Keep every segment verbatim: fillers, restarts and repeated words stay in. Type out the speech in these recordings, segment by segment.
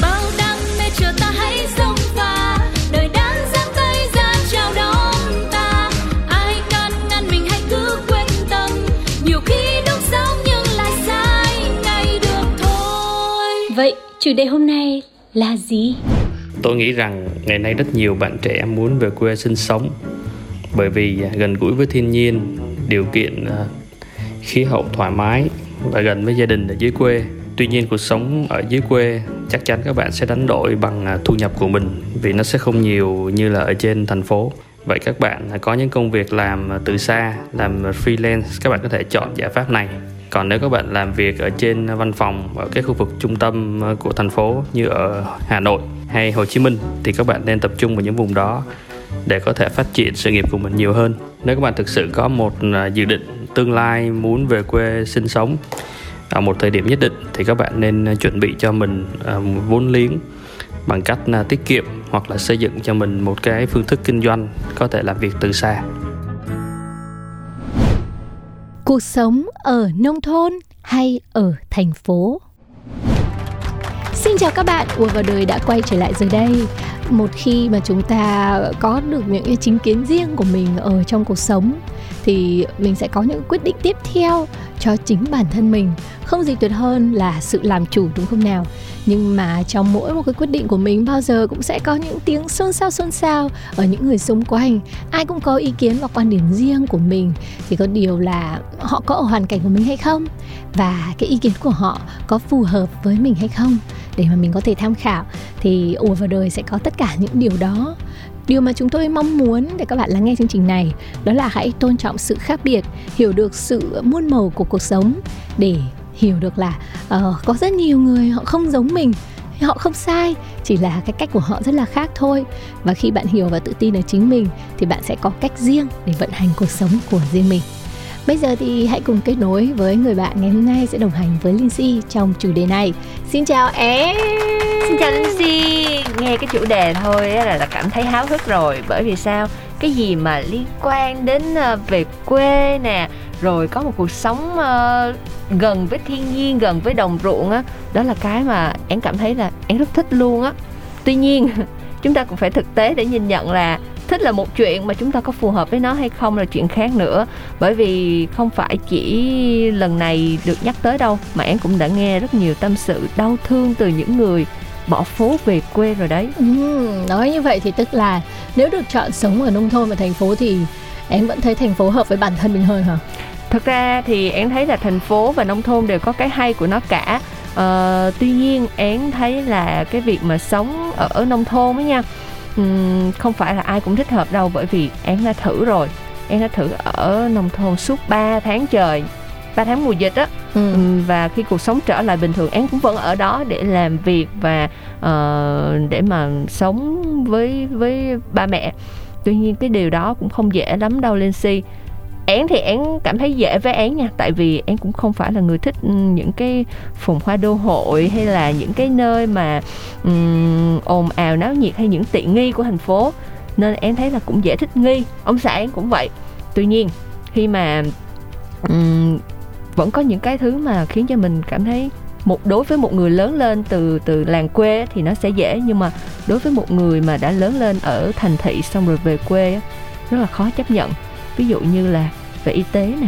Bao đam mê chờ ta hãy xông pha. Đời đã giang tay ra chào đón ta. Ai can ngăn mình hãy cứ quên tâm. Nhiều khi đúng sâu nhưng lại sai ngay được thôi. Vậy chủ đề hôm nay là gì? Tôi nghĩ rằng ngày nay rất nhiều bạn trẻ muốn về quê sinh sống bởi vì gần gũi với thiên nhiên, điều kiện khí hậu thoải mái và gần với gia đình ở dưới quê. Tuy nhiên cuộc sống ở dưới quê chắc chắn các bạn sẽ đánh đổi bằng thu nhập của mình vì nó sẽ không nhiều như là ở trên thành phố. Vậy các bạn có những công việc làm từ xa, làm freelance, các bạn có thể chọn giải pháp này. Còn nếu các bạn làm việc ở trên văn phòng ở các khu vực trung tâm của thành phố như ở Hà Nội hay Hồ Chí Minh thì các bạn nên tập trung vào những vùng đó để có thể phát triển sự nghiệp của mình nhiều hơn. Nếu các bạn thực sự có một dự định tương lai muốn về quê sinh sống ở một thời điểm nhất định thì các bạn nên chuẩn bị cho mình vốn liếng bằng cách tiết kiệm hoặc là xây dựng cho mình một cái phương thức kinh doanh có thể làm việc từ xa. Cuộc sống ở nông thôn hay ở thành phố? Xin chào các bạn, Ùa Vào Đời đã quay trở lại rồi đây. Một khi mà chúng ta có được những cái chính kiến riêng của mình ở trong cuộc sống thì mình sẽ có những quyết định tiếp theo cho chính bản thân mình. Không gì tuyệt hơn là sự làm chủ, đúng không nào? Nhưng mà trong mỗi một cái quyết định của mình bao giờ cũng sẽ có những tiếng xôn xao xôn xao ở những người xung quanh. Ai cũng có ý kiến và quan điểm riêng của mình, thì có điều là họ có ở hoàn cảnh của mình hay không, và cái ý kiến của họ có phù hợp với mình hay không, để mà mình có thể tham khảo. Thì Ùa Vào Đời sẽ có tất cả những điều đó. Điều mà chúng tôi mong muốn để các bạn lắng nghe chương trình này đó là hãy tôn trọng sự khác biệt, hiểu được sự muôn màu của cuộc sống, để hiểu được là uh, có rất nhiều người họ không giống mình, họ không sai, chỉ là cái cách của họ rất là khác thôi. Và khi bạn hiểu và tự tin ở chính mình thì bạn sẽ có cách riêng để vận hành cuộc sống của riêng mình. Bây giờ thì hãy cùng kết nối với người bạn ngày hôm nay sẽ đồng hành với Lindsay trong chủ đề này. Xin chào em. Xin chào Lindsay. Nghe cái chủ đề thôi là, là cảm thấy háo hức rồi. Bởi vì sao? Cái gì mà liên quan đến về quê nè, rồi có một cuộc sống gần với thiên nhiên, gần với đồng ruộng á, đó là cái mà em cảm thấy là em rất thích luôn á. Tuy nhiên chúng ta cũng phải thực tế để nhìn nhận là thích là một chuyện, mà chúng ta có phù hợp với nó hay không là chuyện khác nữa. Bởi vì không phải chỉ lần này được nhắc tới đâu, mà em cũng đã nghe rất nhiều tâm sự đau thương từ những người bỏ phố về quê rồi đấy. Ừ, nói như vậy thì tức là nếu được chọn sống ở nông thôn và thành phố thì em vẫn thấy thành phố hợp với bản thân mình hơn hả? Thật ra thì em thấy là thành phố và nông thôn đều có cái hay của nó cả. Ờ, tuy nhiên em thấy là cái việc mà sống ở nông thôn ấy nha, không phải là ai cũng thích hợp đâu. Bởi vì em đã thử rồi, em đã thử ở nông thôn suốt ba tháng trời, ba tháng mùa dịch á. Ừ. Và khi cuộc sống trở lại bình thường, em cũng vẫn ở đó để làm việc và uh, để mà sống với với ba mẹ. Tuy nhiên cái điều đó cũng không dễ lắm đâu Lindsay. Én thì én cảm thấy dễ với én nha, tại vì én cũng không phải là người thích những cái phồn hoa đô hội hay là những cái nơi mà um, ồn ào náo nhiệt hay những tiện nghi của thành phố, nên em thấy là cũng dễ thích nghi. Ông xã én cũng vậy. Tuy nhiên khi mà um, vẫn có những cái thứ mà khiến cho mình cảm thấy một đối với một người lớn lên từ từ làng quê thì nó sẽ dễ, nhưng mà đối với một người mà đã lớn lên ở thành thị xong rồi về quê rất là khó chấp nhận. Ví dụ như là về y tế nè,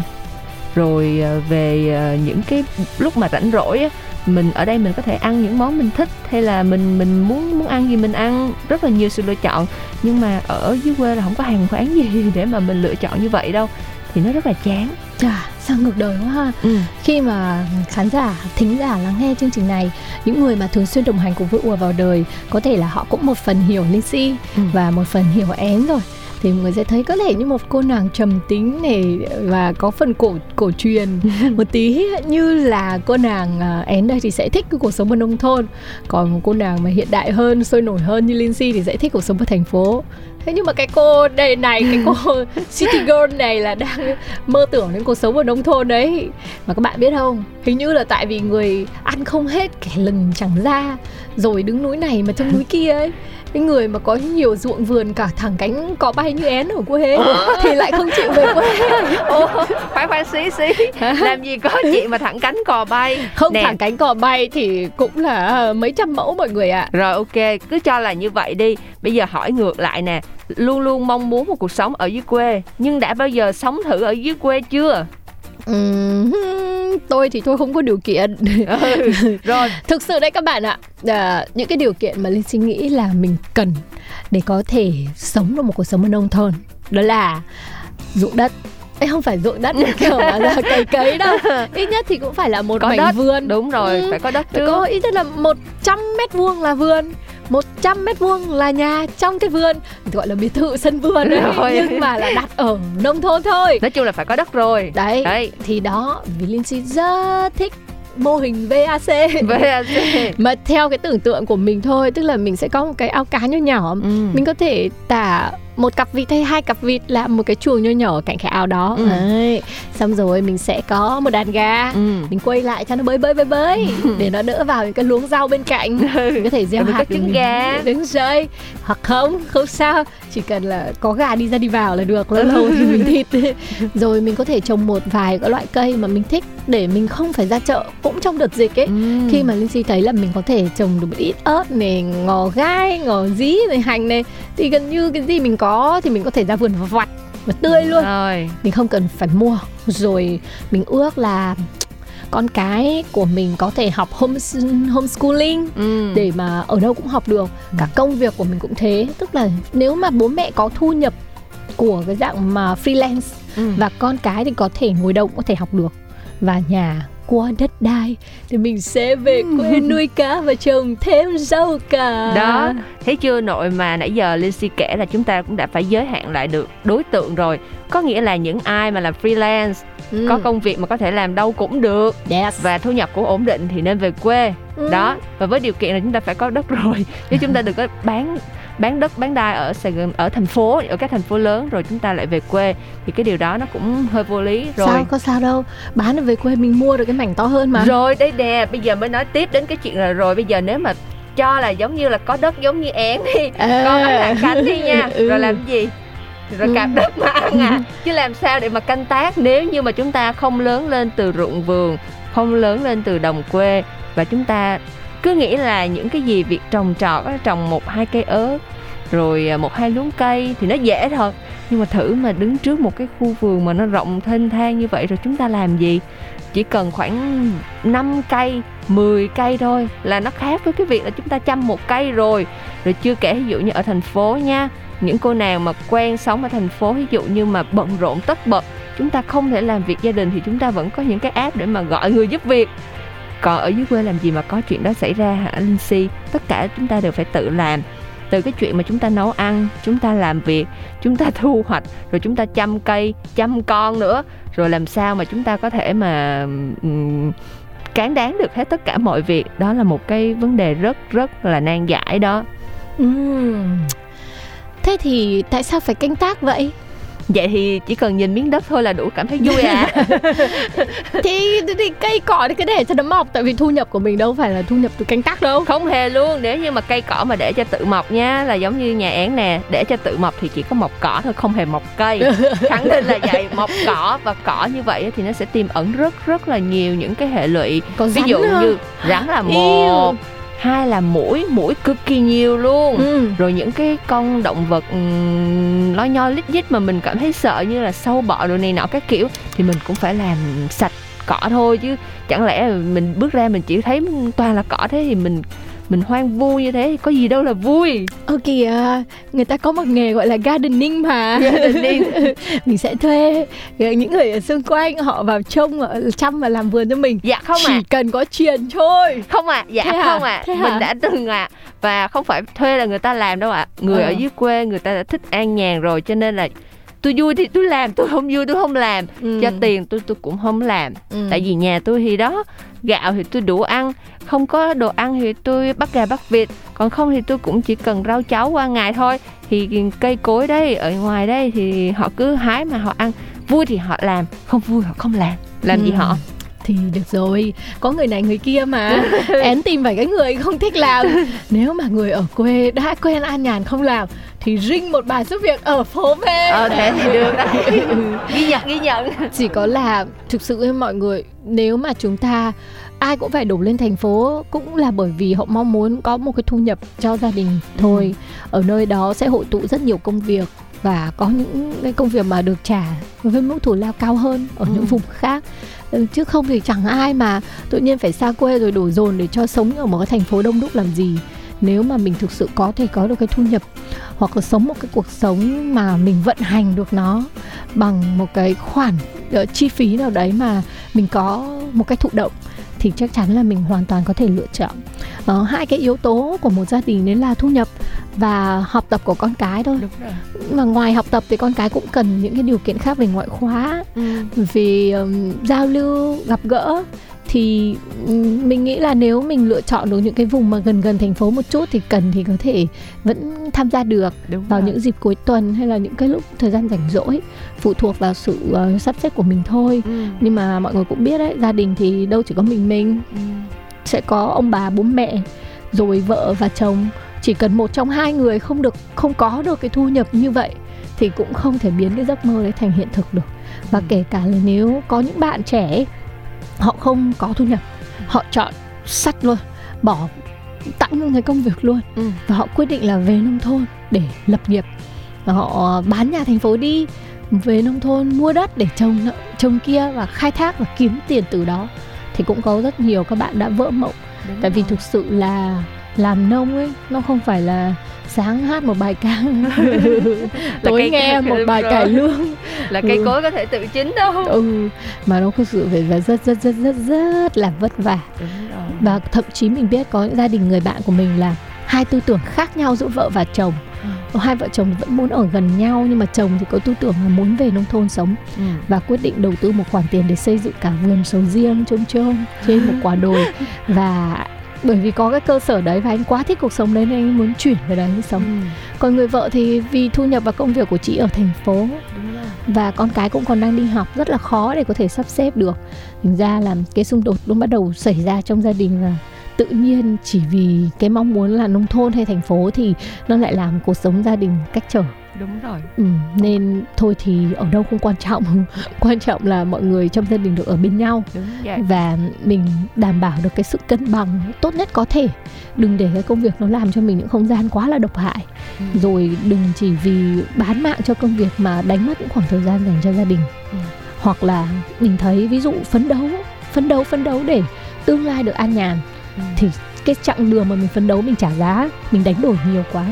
rồi về những cái lúc mà rảnh rỗi á, mình ở đây mình có thể ăn những món mình thích, hay là mình mình muốn muốn ăn gì mình ăn, rất là nhiều sự lựa chọn. Nhưng mà ở dưới quê là không có hàng quán gì để mà mình lựa chọn như vậy đâu, thì nó rất là chán. Chà, sao ngược đời quá ha. Ừ. Khi mà khán giả, thính giả lắng nghe chương trình này, những người mà thường xuyên đồng hành cùng với Ùa Vào Đời, có thể là họ cũng một phần hiểu Lindsay, ừ, và một phần hiểu Én rồi. thì mọi người sẽ thấy có thể như một cô nàng trầm tính này và có phần cổ cổ truyền một tí, như là cô nàng én đây thì sẽ thích cái cuộc sống ở nông thôn, còn một cô nàng mà hiện đại hơn, sôi nổi hơn như Lindsay thì sẽ thích cuộc sống ở thành phố. Thế nhưng mà cái cô đây này, cái cô City Girl này là đang mơ tưởng đến cuộc sống ở nông thôn đấy. Mà các bạn biết không, hình như là tại vì người ăn không hết kẻ lừng chẳng ra, rồi đứng núi này mà trông núi kia ấy. Cái người mà có nhiều ruộng vườn cả thẳng cánh cò bay như én ở quê thì lại không chịu về quê. Ồ, khoái khoái xí xí, làm gì có chị mà thẳng cánh cò bay. Không nè. Thẳng cánh cò bay thì cũng là mấy trăm mẫu mọi người ạ. À. Rồi ok, cứ cho là như vậy đi. Bây giờ hỏi ngược lại nè, luôn luôn mong muốn một cuộc sống ở dưới quê, nhưng đã bao giờ sống thử ở dưới quê chưa? Ừ, tôi thì tôi không có điều kiện. Ừ, rồi. Thực sự đấy các bạn ạ, à, những cái điều kiện mà Linh suy nghĩ là mình cần để có thể sống được một cuộc sống ở nông thôn, đó là ruộng đất. Ê, không phải ruộng đất kiểu mà là cày cấy đâu, ít nhất thì cũng phải là một có mảnh đất. Vườn. Đúng rồi, ừ, phải có đất chứ. Có ít nhất là một trăm mét vuông là vườn, một trăm mét vuông là nhà trong cái vườn, gọi là biệt thự sân vườn ấy, rồi. Nhưng mà là đặt ở nông thôn thôi. Nói chung là phải có đất rồi. Đấy, đấy. Thì đó, vì Lindsay rất thích mô hình vê a xê. vê a xê mà theo cái tưởng tượng của mình thôi, tức là mình sẽ có một cái ao cá nho nhỏ, ừ. Mình có thể tả một cặp vịt hay hai cặp vịt làm một cái chuồng nho nhỏ ở cạnh cái ao đó, ừ. Đấy. Xong rồi mình sẽ có một đàn gà, ừ. Mình quay lại cho nó bới bới bới bới để nó đỡ vào những cái luống rau bên cạnh. Mình có thể gieo hạt trứng gà đứng rơi hoặc không, không sao, chỉ cần là có gà đi ra đi vào là được, lâu lâu thì mình thịt. Rồi mình có thể trồng một vài các loại cây mà mình thích để mình không phải ra chợ cũng trong đợt dịch ấy, ừ. Khi mà Linh Si thấy là mình có thể trồng được một ít ớt này, ngò gai, ngò dí này, hành này, thì gần như cái gì mình có Có, thì mình có thể ra vườn và vặt và tươi luôn rồi. Mình không cần phải mua. Rồi mình ước là con cái của mình có thể học homeschooling, ừ. Để mà ở đâu cũng học được. Cả công việc của mình cũng thế. Tức là nếu mà bố mẹ có thu nhập của cái dạng mà freelance, ừ. Và con cái thì có thể ngồi đâu cũng có thể học được. Và nhà qua đất đai thì mình sẽ về quê nuôi cá và trồng thêm rau cà. Đó, thấy chưa nội, mà nãy giờ Lindsay kể là chúng ta cũng đã phải giới hạn lại được đối tượng rồi. Có nghĩa là những ai mà làm freelance, ừ. Có công việc mà có thể làm đâu cũng được, yes. Và thu nhập cũng ổn định thì nên về quê, ừ. Đó, và với điều kiện là chúng ta phải có đất rồi. Chứ chúng ta đừng có bán bán đất bán đai ở Sài Gòn, ở thành phố, ở các thành phố lớn rồi chúng ta lại về quê thì cái điều đó nó cũng hơi vô lý rồi. Sao có sao đâu, bán được về quê mình mua được cái mảnh to hơn mà. Rồi đây nè, bây giờ mới nói tiếp đến cái chuyện là rồi bây giờ nếu mà cho là giống như là có đất giống như én đi, à. Con ăn là cánh đi nha, ừ. Rồi làm gì? Rồi cạp đất mà ăn à, chứ làm sao để mà canh tác nếu như mà chúng ta không lớn lên từ ruộng vườn, không lớn lên từ đồng quê và chúng ta cứ nghĩ là những cái gì việc trồng trọt, trồng một hai cây ớt rồi một hai luống cây thì nó dễ thật, nhưng mà thử mà đứng trước một cái khu vườn mà nó rộng thênh thang như vậy rồi chúng ta làm gì? Chỉ cần khoảng năm cây, mười cây thôi là nó khác với cái việc là chúng ta chăm một cây rồi. Rồi chưa kể ví dụ như ở thành phố nha, những cô nàng mà quen sống ở thành phố, ví dụ như mà bận rộn tất bật, chúng ta không thể làm việc gia đình thì chúng ta vẫn có những cái app để mà gọi người giúp việc. Còn ở dưới quê làm gì mà có chuyện đó xảy ra hả Lindsay? Tất cả chúng ta đều phải tự làm. Từ cái chuyện mà chúng ta nấu ăn, chúng ta làm việc, chúng ta thu hoạch, rồi chúng ta chăm cây, chăm con nữa. Rồi làm sao mà chúng ta có thể mà um, cán đáng được hết tất cả mọi việc. Đó là một cái vấn đề rất rất là nan giải đó, ừ. Thế thì tại sao phải canh tác vậy? Vậy thì chỉ cần nhìn miếng đất thôi là đủ cảm thấy vui à? thì, thì cây cỏ thì cứ để cho nó mọc. Tại vì thu nhập của mình đâu phải là thu nhập từ canh tác đâu. Không hề luôn. Nếu như mà cây cỏ mà để cho tự mọc nha, là giống như nhà én nè, để cho tự mọc thì chỉ có mọc cỏ thôi, không hề mọc cây. Khẳng định là vậy. Mọc cỏ và cỏ như vậy thì nó sẽ tiềm ẩn rất rất là nhiều những cái hệ lụy. Còn ví dụ hả? Như rắn là một, hai là muỗi, muỗi cực kỳ nhiều luôn, ừ. Rồi những cái con động vật um, lói nhoi lít dít mà mình cảm thấy sợ như là sâu bọ đồ này nọ các kiểu thì mình cũng phải làm sạch cỏ thôi, chứ chẳng lẽ mình bước ra mình chỉ thấy toàn là cỏ thế thì mình mình hoang vu như thế thì có gì đâu là vui. Ok, à, người ta có một nghề gọi là gardening mà. Gardening. Mình sẽ thuê những người ở xung quanh họ vào trông, chăm và làm vườn cho mình. Dạ không ạ. Chỉ à. cần có tiền thôi. Không ạ, à, dạ thế không ạ. À. À. Mình à? đã từng ạ. À. Và không phải thuê là người ta làm đâu ạ. À. Người à. ở dưới quê người ta đã thích an nhàn rồi, cho nên là tôi vui thì tôi làm, tôi không vui tôi không làm. Ừ. Cho tiền tôi tôi cũng không làm. Ừ. Tại vì nhà tôi thì đó, gạo thì tôi đủ ăn, không có đồ ăn thì tôi bắt gà bắt vịt, còn không thì tôi cũng chỉ cần rau cháo qua ngày thôi. Thì cây cối đấy ở ngoài đấy thì họ cứ hái mà họ ăn, vui thì họ làm, không vui họ không làm. Làm ừ. gì họ? Thì được rồi, có người này người kia mà. Én tìm phải cái người không thích làm. Nếu mà người ở quê đã quen an nhàn không làm thì rinh một bà giúp việc ở phố về. Ờ thế thì được đấy. Ghi nhận, ghi nhận. Chỉ có là thực sự mọi người, nếu mà chúng ta ai cũng phải đổ lên thành phố cũng là bởi vì họ mong muốn có một cái thu nhập cho gia đình thôi. Ừ. Ở nơi đó sẽ hội tụ rất nhiều công việc và có những cái công việc mà được trả với mức thù lao cao hơn ở ừ. những vùng khác. Chứ không thì chẳng ai mà tự nhiên phải xa quê rồi đổ dồn để cho sống ở một cái thành phố đông đúc làm gì. Nếu mà mình thực sự có thể có được cái thu nhập hoặc là sống một cái cuộc sống mà mình vận hành được nó bằng một cái khoản chi phí nào đấy mà mình có một cách thụ động thì chắc chắn là mình hoàn toàn có thể lựa chọn. Ờ, hai cái yếu tố của một gia đình đấy là thu nhập và học tập của con cái thôi. Đúng rồi. Mà ngoài học tập thì con cái cũng cần những cái điều kiện khác về ngoại khóa, ừ. về um, giao lưu, gặp gỡ. Thì mình nghĩ là nếu mình lựa chọn được những cái vùng mà gần gần thành phố một chút thì cần thì có thể vẫn tham gia được. Đúng vào rồi. Những dịp cuối tuần hay là những cái lúc thời gian rảnh rỗi, phụ thuộc vào sự uh, sắp xếp của mình thôi. Ừ. Nhưng mà mọi người cũng biết đấy, gia đình thì đâu chỉ có mình mình ừ. sẽ có ông bà bố mẹ rồi vợ và chồng. Chỉ cần một trong hai người không được không có được cái thu nhập như vậy thì cũng không thể biến cái giấc mơ đấy thành hiện thực được. Và ừ. kể cả là nếu có những bạn trẻ họ không có thu nhập, họ chọn sắt luôn, bỏ tặng những cái công việc luôn ừ. và họ quyết định là về nông thôn để lập nghiệp. Và họ bán nhà thành phố đi, về nông thôn mua đất để trồng trồng kia và khai thác và kiếm tiền từ đó. Thì cũng có rất nhiều các bạn đã vỡ mộng. Đúng tại rồi. Vì thực sự là làm nông ấy nó không phải là sáng hát một bài ca tối nghe một bài cải lương là cây cối có thể tự chín đâu. Ừ, mà nó có sự phải là rất rất rất rất rất là vất vả. Và thậm chí mình biết có những gia đình người bạn của mình là hai tư tưởng khác nhau giữa vợ và chồng. Ừ. Hai vợ chồng vẫn muốn ở gần nhau nhưng mà chồng thì có tư tưởng là muốn về nông thôn sống ừ. và quyết định đầu tư một khoản tiền để xây dựng cả vườn sầu riêng trôm trôm trên một quả đồi. Và bởi vì có cái cơ sở đấy và anh quá thích cuộc sống đấy nên anh muốn chuyển về đấy sống. Ừ. Còn người vợ thì vì thu nhập và công việc của chị ở thành phố và con cái cũng còn đang đi học, rất là khó để có thể sắp xếp được. Thành ra là cái xung đột nó bắt đầu xảy ra trong gia đình là tự nhiên chỉ vì cái mong muốn là nông thôn hay thành phố thì nó lại làm cuộc sống gia đình cách trở. Đúng rồi. Ừ, nên thôi thì ở đâu không quan trọng. Quan trọng là mọi người trong gia đình được ở bên nhau. Đúng vậy. Và mình đảm bảo được cái sự cân bằng tốt nhất có thể. Đừng để cái công việc nó làm cho mình những không gian quá là độc hại. Ừ. Rồi đừng chỉ vì bán mạng cho công việc mà đánh mất những khoảng thời gian dành cho gia đình. Ừ. Hoặc là mình thấy ví dụ phấn đấu, phấn đấu, phấn đấu để tương lai được an nhàn. Ừ. Thì cái chặng đường mà mình phấn đấu mình trả giá, mình đánh đổi nhiều quá.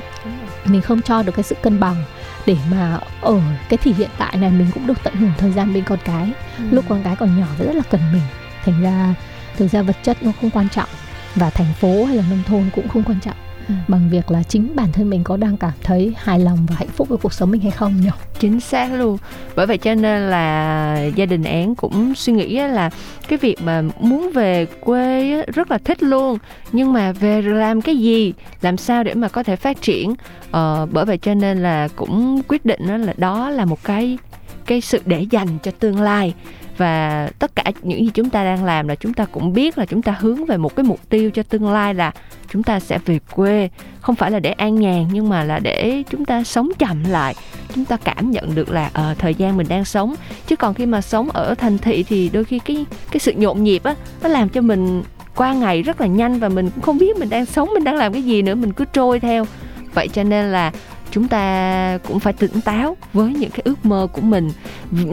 Mình không cho được cái sự cân bằng để mà ở cái thì hiện tại này mình cũng được tận hưởng thời gian bên con cái. Ừ. Lúc con cái còn nhỏ thì rất là cần mình. Thành ra thực ra vật chất nó không quan trọng và thành phố hay là nông thôn cũng không quan trọng. Ừ. Bằng việc là chính bản thân mình có đang cảm thấy hài lòng và hạnh phúc với cuộc sống mình hay không nhỉ? Chính xác luôn. Bởi vậy cho nên là gia đình Én cũng suy nghĩ là cái việc mà muốn về quê rất là thích luôn, nhưng mà về làm cái gì, làm sao để mà có thể phát triển. ờ, Bởi vậy cho nên là cũng quyết định là đó là một cái, cái sự để dành cho tương lai. Và tất cả những gì chúng ta đang làm là chúng ta cũng biết là chúng ta hướng về một cái mục tiêu cho tương lai là chúng ta sẽ về quê. Không phải là để an nhàn nhưng mà là để chúng ta sống chậm lại. Chúng ta cảm nhận được là uh, thời gian mình đang sống. Chứ còn khi mà sống ở thành thị thì đôi khi cái, cái sự nhộn nhịp á, nó làm cho mình qua ngày rất là nhanh. Và mình cũng không biết mình đang sống, mình đang làm cái gì nữa, mình cứ trôi theo. Vậy cho nên là chúng ta cũng phải tỉnh táo với những cái ước mơ của mình.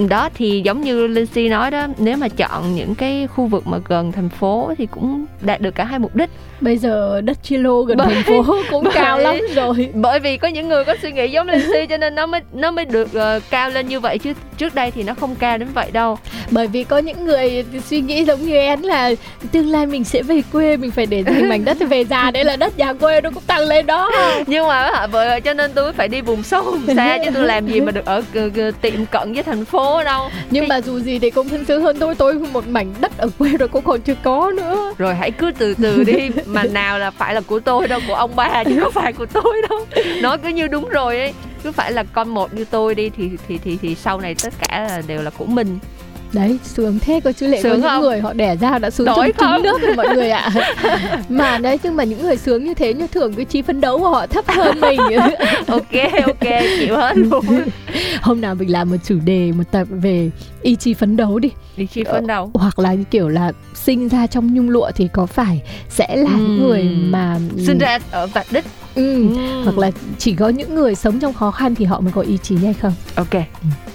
Đó thì giống như Lindsay nói đó, nếu mà chọn những cái khu vực mà gần thành phố thì cũng đạt được cả hai mục đích. Bây giờ đất chi lô gần bởi, thành phố cũng bởi, cao lắm rồi. Bởi vì có những người có suy nghĩ giống Lindsay cho nên nó mới, nó mới được uh, cao lên như vậy, chứ trước đây thì nó không cao đến vậy đâu. Bởi vì có những người suy nghĩ giống như em là tương lai mình sẽ về quê, mình phải để dành mảnh đất về già, đây là đất nhà quê nó cũng tăng lên đó. Nhưng mà bởi cho nên tôi phải đi vùng sâu vùng xa chứ tôi làm gì mà được ở tiệm cận với thành phố đâu. Nhưng cái... mà dù gì thì cũng thân thương hơn tôi, tôi một mảnh đất ở quê rồi cũng còn chưa có nữa. Rồi hãy cứ từ từ đi, mà nào là phải là của tôi đâu, của ông bà chứ không phải của tôi đâu. Nói cứ như đúng rồi ấy, cứ phải là con một như tôi đi thì thì thì thì sau này tất cả là đều là của mình. Đấy, sướng thế cơ chứ, lại sướng có những không? Người họ đẻ ra đã sướng trong trứng nước rồi mọi người ạ. Mà đấy, nhưng mà những người sướng như thế như thường cái chi phấn đấu của họ thấp hơn mình. Ok, ok, chịu hết luôn. Hôm nào mình làm một chủ đề, một tập về ý chí phấn đấu đi. Ý chí phấn đấu. Hoặc là như kiểu là sinh ra trong nhung lụa thì có phải sẽ là uhm. những người mà... sinh ra ở vạch đích. Ừ. Uhm. Hoặc là chỉ có những người sống trong khó khăn thì họ mới có ý chí hay không? Ok, ừ.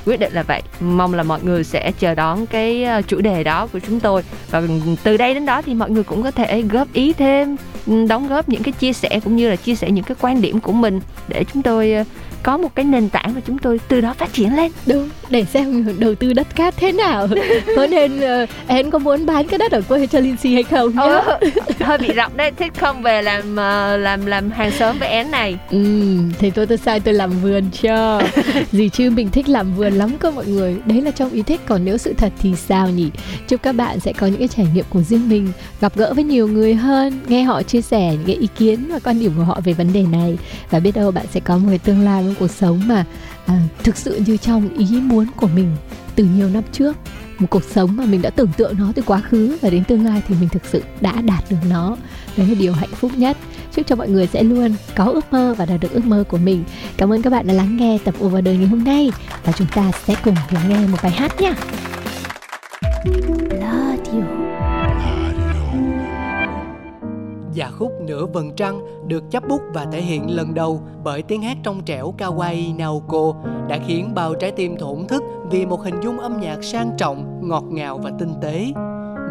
quyết định là vậy. Mong là mọi người sẽ chờ đón cái chủ đề đó của chúng tôi. Và từ đây đến đó thì mọi người cũng có thể góp ý thêm, đóng góp những cái chia sẻ cũng như là chia sẻ những cái quan điểm của mình để chúng tôi có một cái nền tảng mà chúng tôi từ đó phát triển lên. Đúng, để xem đầu tư đất cát thế nào. Có nên uh, em có muốn bán cái đất ở quê cho Lindsay hay không? Ờ, hơi bị rộng đấy, thích không về làm uh, làm làm hàng xóm với én này. Ừ, thì tôi tôi sai tôi làm vườn cho. Gì chứ mình thích làm vườn lắm cơ mọi người. Đấy là trong ý thích, còn nếu sự thật thì sao nhỉ? Chúc các bạn sẽ có những cái trải nghiệm của riêng mình, gặp gỡ với nhiều người hơn, nghe họ chia sẻ những cái ý kiến và quan điểm của họ về vấn đề này, và biết đâu bạn sẽ có một cái tương lai với cuộc sống mà à, thực sự như trong ý muốn của mình từ nhiều năm trước. Một cuộc sống mà mình đã tưởng tượng nó từ quá khứ và đến tương lai thì mình thực sự đã đạt được nó. Đấy là điều hạnh phúc nhất. Chúc cho mọi người sẽ luôn có ước mơ và đạt được ước mơ của mình. Cảm ơn các bạn đã lắng nghe tập Over Đời ngày hôm nay, và chúng ta sẽ cùng lắng nghe một bài hát nha. Dạ khúc Nửa Vầng Trăng được chắp bút và thể hiện lần đầu bởi tiếng hát trong trẻo Kawaii Naoko đã khiến bao trái tim thổn thức vì một hình dung âm nhạc sang trọng, ngọt ngào và tinh tế.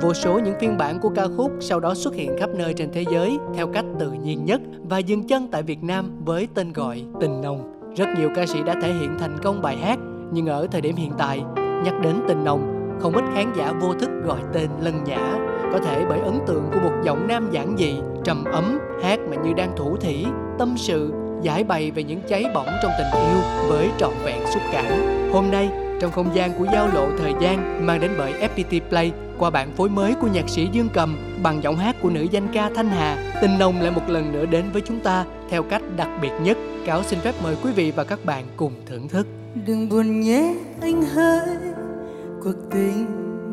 Vô số những phiên bản của ca khúc sau đó xuất hiện khắp nơi trên thế giới theo cách tự nhiên nhất và dừng chân tại Việt Nam với tên gọi Tình Nồng. Rất nhiều ca sĩ đã thể hiện thành công bài hát, nhưng ở thời điểm hiện tại, nhắc đến Tình Nồng, không ít khán giả vô thức gọi tên lân nhã, có thể bởi ấn tượng của một giọng nam giản dị, trầm ấm, hát mà như đang thủ thỉ, tâm sự, giải bày về những cháy bỏng trong tình yêu với trọn vẹn xúc cảm. Hôm nay, trong không gian của giao lộ thời gian mang đến bởi ép pê tê Play, qua bản phối mới của nhạc sĩ Dương Cầm bằng giọng hát của nữ danh ca Thanh Hà, Tình Nồng lại một lần nữa đến với chúng ta theo cách đặc biệt nhất. Cáo xin phép mời quý vị và các bạn cùng thưởng thức. Đừng buồn nhé anh hỡi, cuộc tình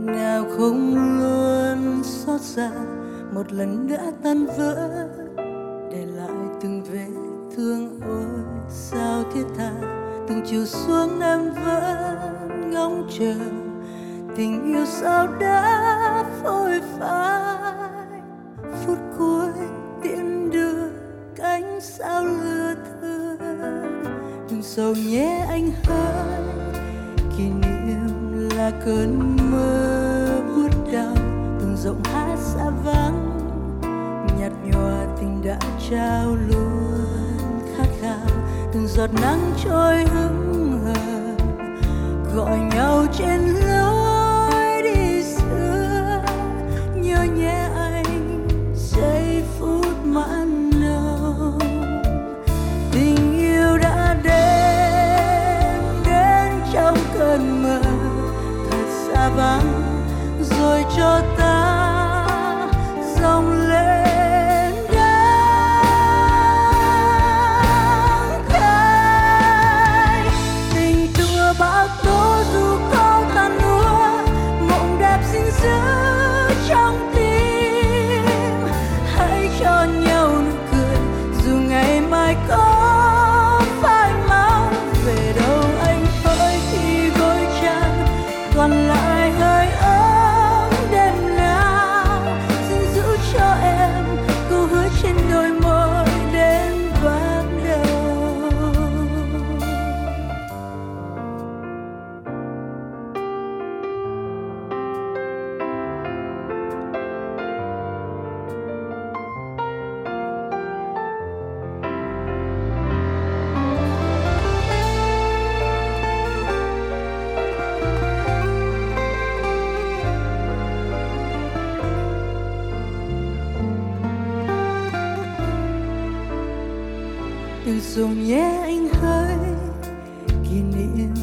nào không luôn xót xa, một lần đã tan vỡ để lại từng vết thương, ôi sao thiết tha, từng chiều xuống em vẫn ngóng chờ, tình yêu sao đã phôi phai, phút cuối tiễn đưa cánh sao lừa thương. Đừng sầu nhé anh hỡi, kỷ niệm là cơn mơ buốt đau, từng giọng hát xa vắng nhạt nhòa, tình đã trao luôn khát khao, từng giọt nắng trôi hững hờ gọi nhau trên lối đi xưa. Nhớ nhé anh giây phút mãn nồng, tình yêu đã đến đến trong cơn mơ thật xa vắng, rồi cho ta dòng lên đắng cay, tình chưa bão tố dù có tan nua. dùng nhé anh hỡi, kỷ niệm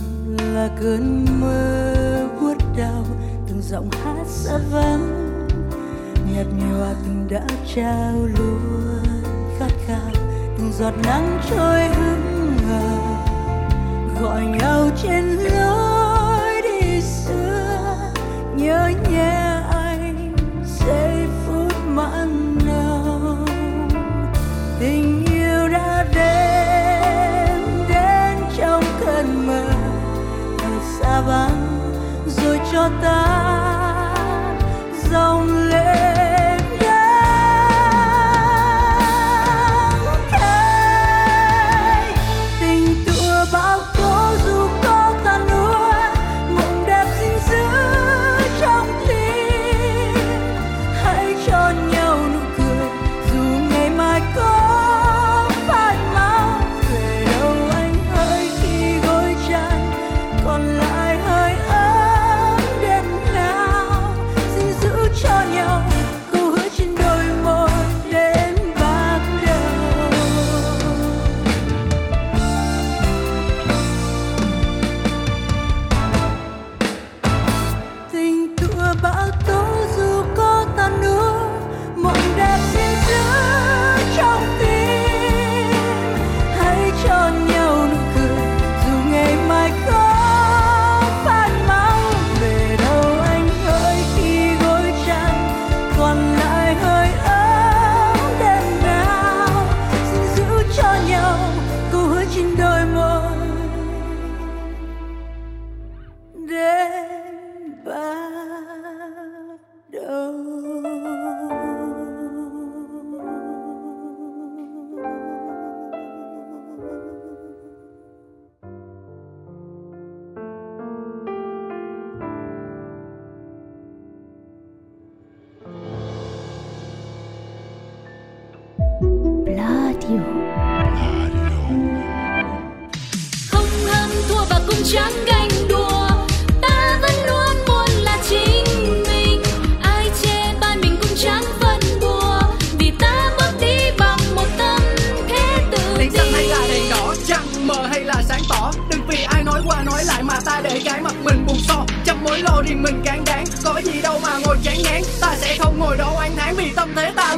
là cơn mơ buốt đau, từng giọng hát xa vắng nhạt nhòa, từng đã trao lúa khát khao, từng giọt nắng trôi hững hờ gọi nhau trên lối đi xưa. Nhớ nhé anh giây phút mặn nâu, tình yêu đã đến đến trong cơn mơ thật xa vắng rồi cho ta dòng lệ. Mình càng đáng, có gì đâu mà ngồi chán ngán. Ta sẽ không ngồi đó oán thán vì tâm thế ta